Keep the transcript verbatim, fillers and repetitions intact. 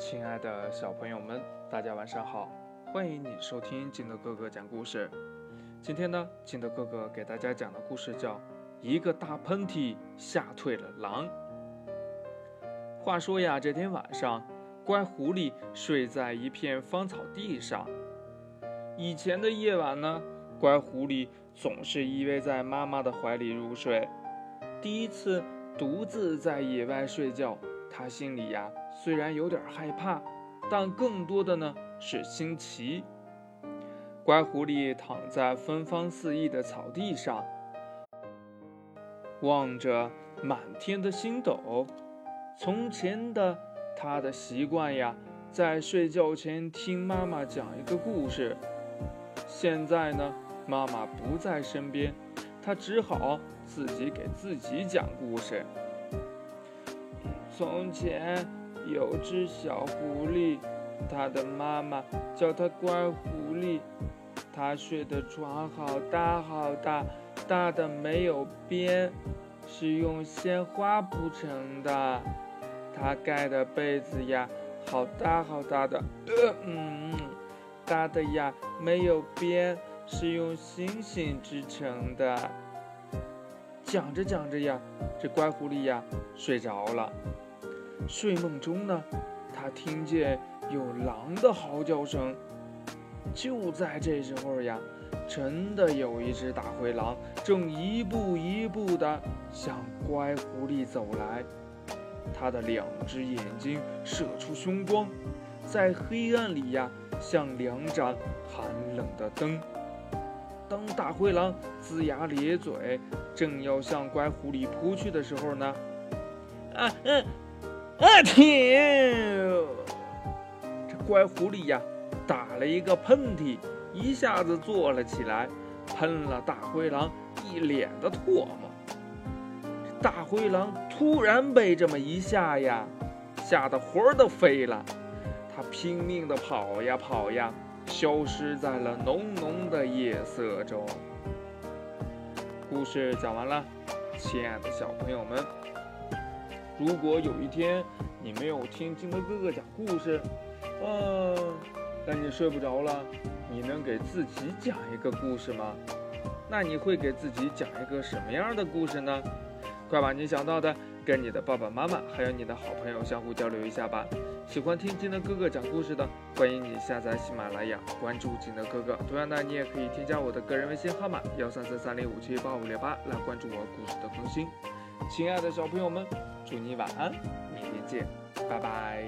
亲爱的小朋友们，大家晚上好，欢迎你收听金德哥哥讲故事。今天呢，金德哥哥给大家讲的故事叫《一个大喷嚏吓退了狼》。话说呀，这天晚上，乖狐狸睡在一片芳草地上。以前的夜晚呢，乖狐狸总是依偎在妈妈的怀里入睡。第一次独自在野外睡觉，他心里呀虽然有点害怕，但更多的呢是新奇。乖狐狸躺在芬芳四溢的草地上，望着满天的星斗。从前的他的习惯呀，在睡觉前听妈妈讲一个故事。现在呢，妈妈不在身边，他只好自己给自己讲故事。从前有只小狐狸，它的妈妈叫它乖狐狸。它睡的床好大好大，大的没有边，是用鲜花铺成的。它盖的被子呀，好大好大的，呃嗯，大的呀没有边，是用星星织成的。讲着讲着呀，这乖狐狸呀睡着了。睡梦中呢，他听见有狼的嚎叫声。就在这时候呀，真的有一只大灰狼正一步一步地向乖狐狸走来。他的两只眼睛射出凶光，在黑暗里呀，像两盏寒冷的灯。当大灰狼龇牙咧嘴，正要向乖狐狸扑去的时候呢，啊嗯啊停！这乖狐狸呀，打了一个喷嚏，一下子坐了起来，喷了大灰狼一脸的唾沫。这大灰狼突然被这么一下呀，吓得魂儿都飞了。他拼命的跑呀跑呀，消失在了浓浓的夜色中。故事讲完了，亲爱的小朋友们。如果有一天你没有听金德哥哥讲故事，啊，但你睡不着了，你能给自己讲一个故事吗？那你会给自己讲一个什么样的故事呢？快把你想到的跟你的爸爸妈妈还有你的好朋友相互交流一下吧。喜欢听金德哥哥讲故事的，欢迎你下载喜马拉雅，关注金德哥哥。同样的，你也可以添加我的个人微信号码幺三三三零五七八五零八来关注我故事的更新。亲爱的小朋友们，祝你晚安，明天见，拜拜。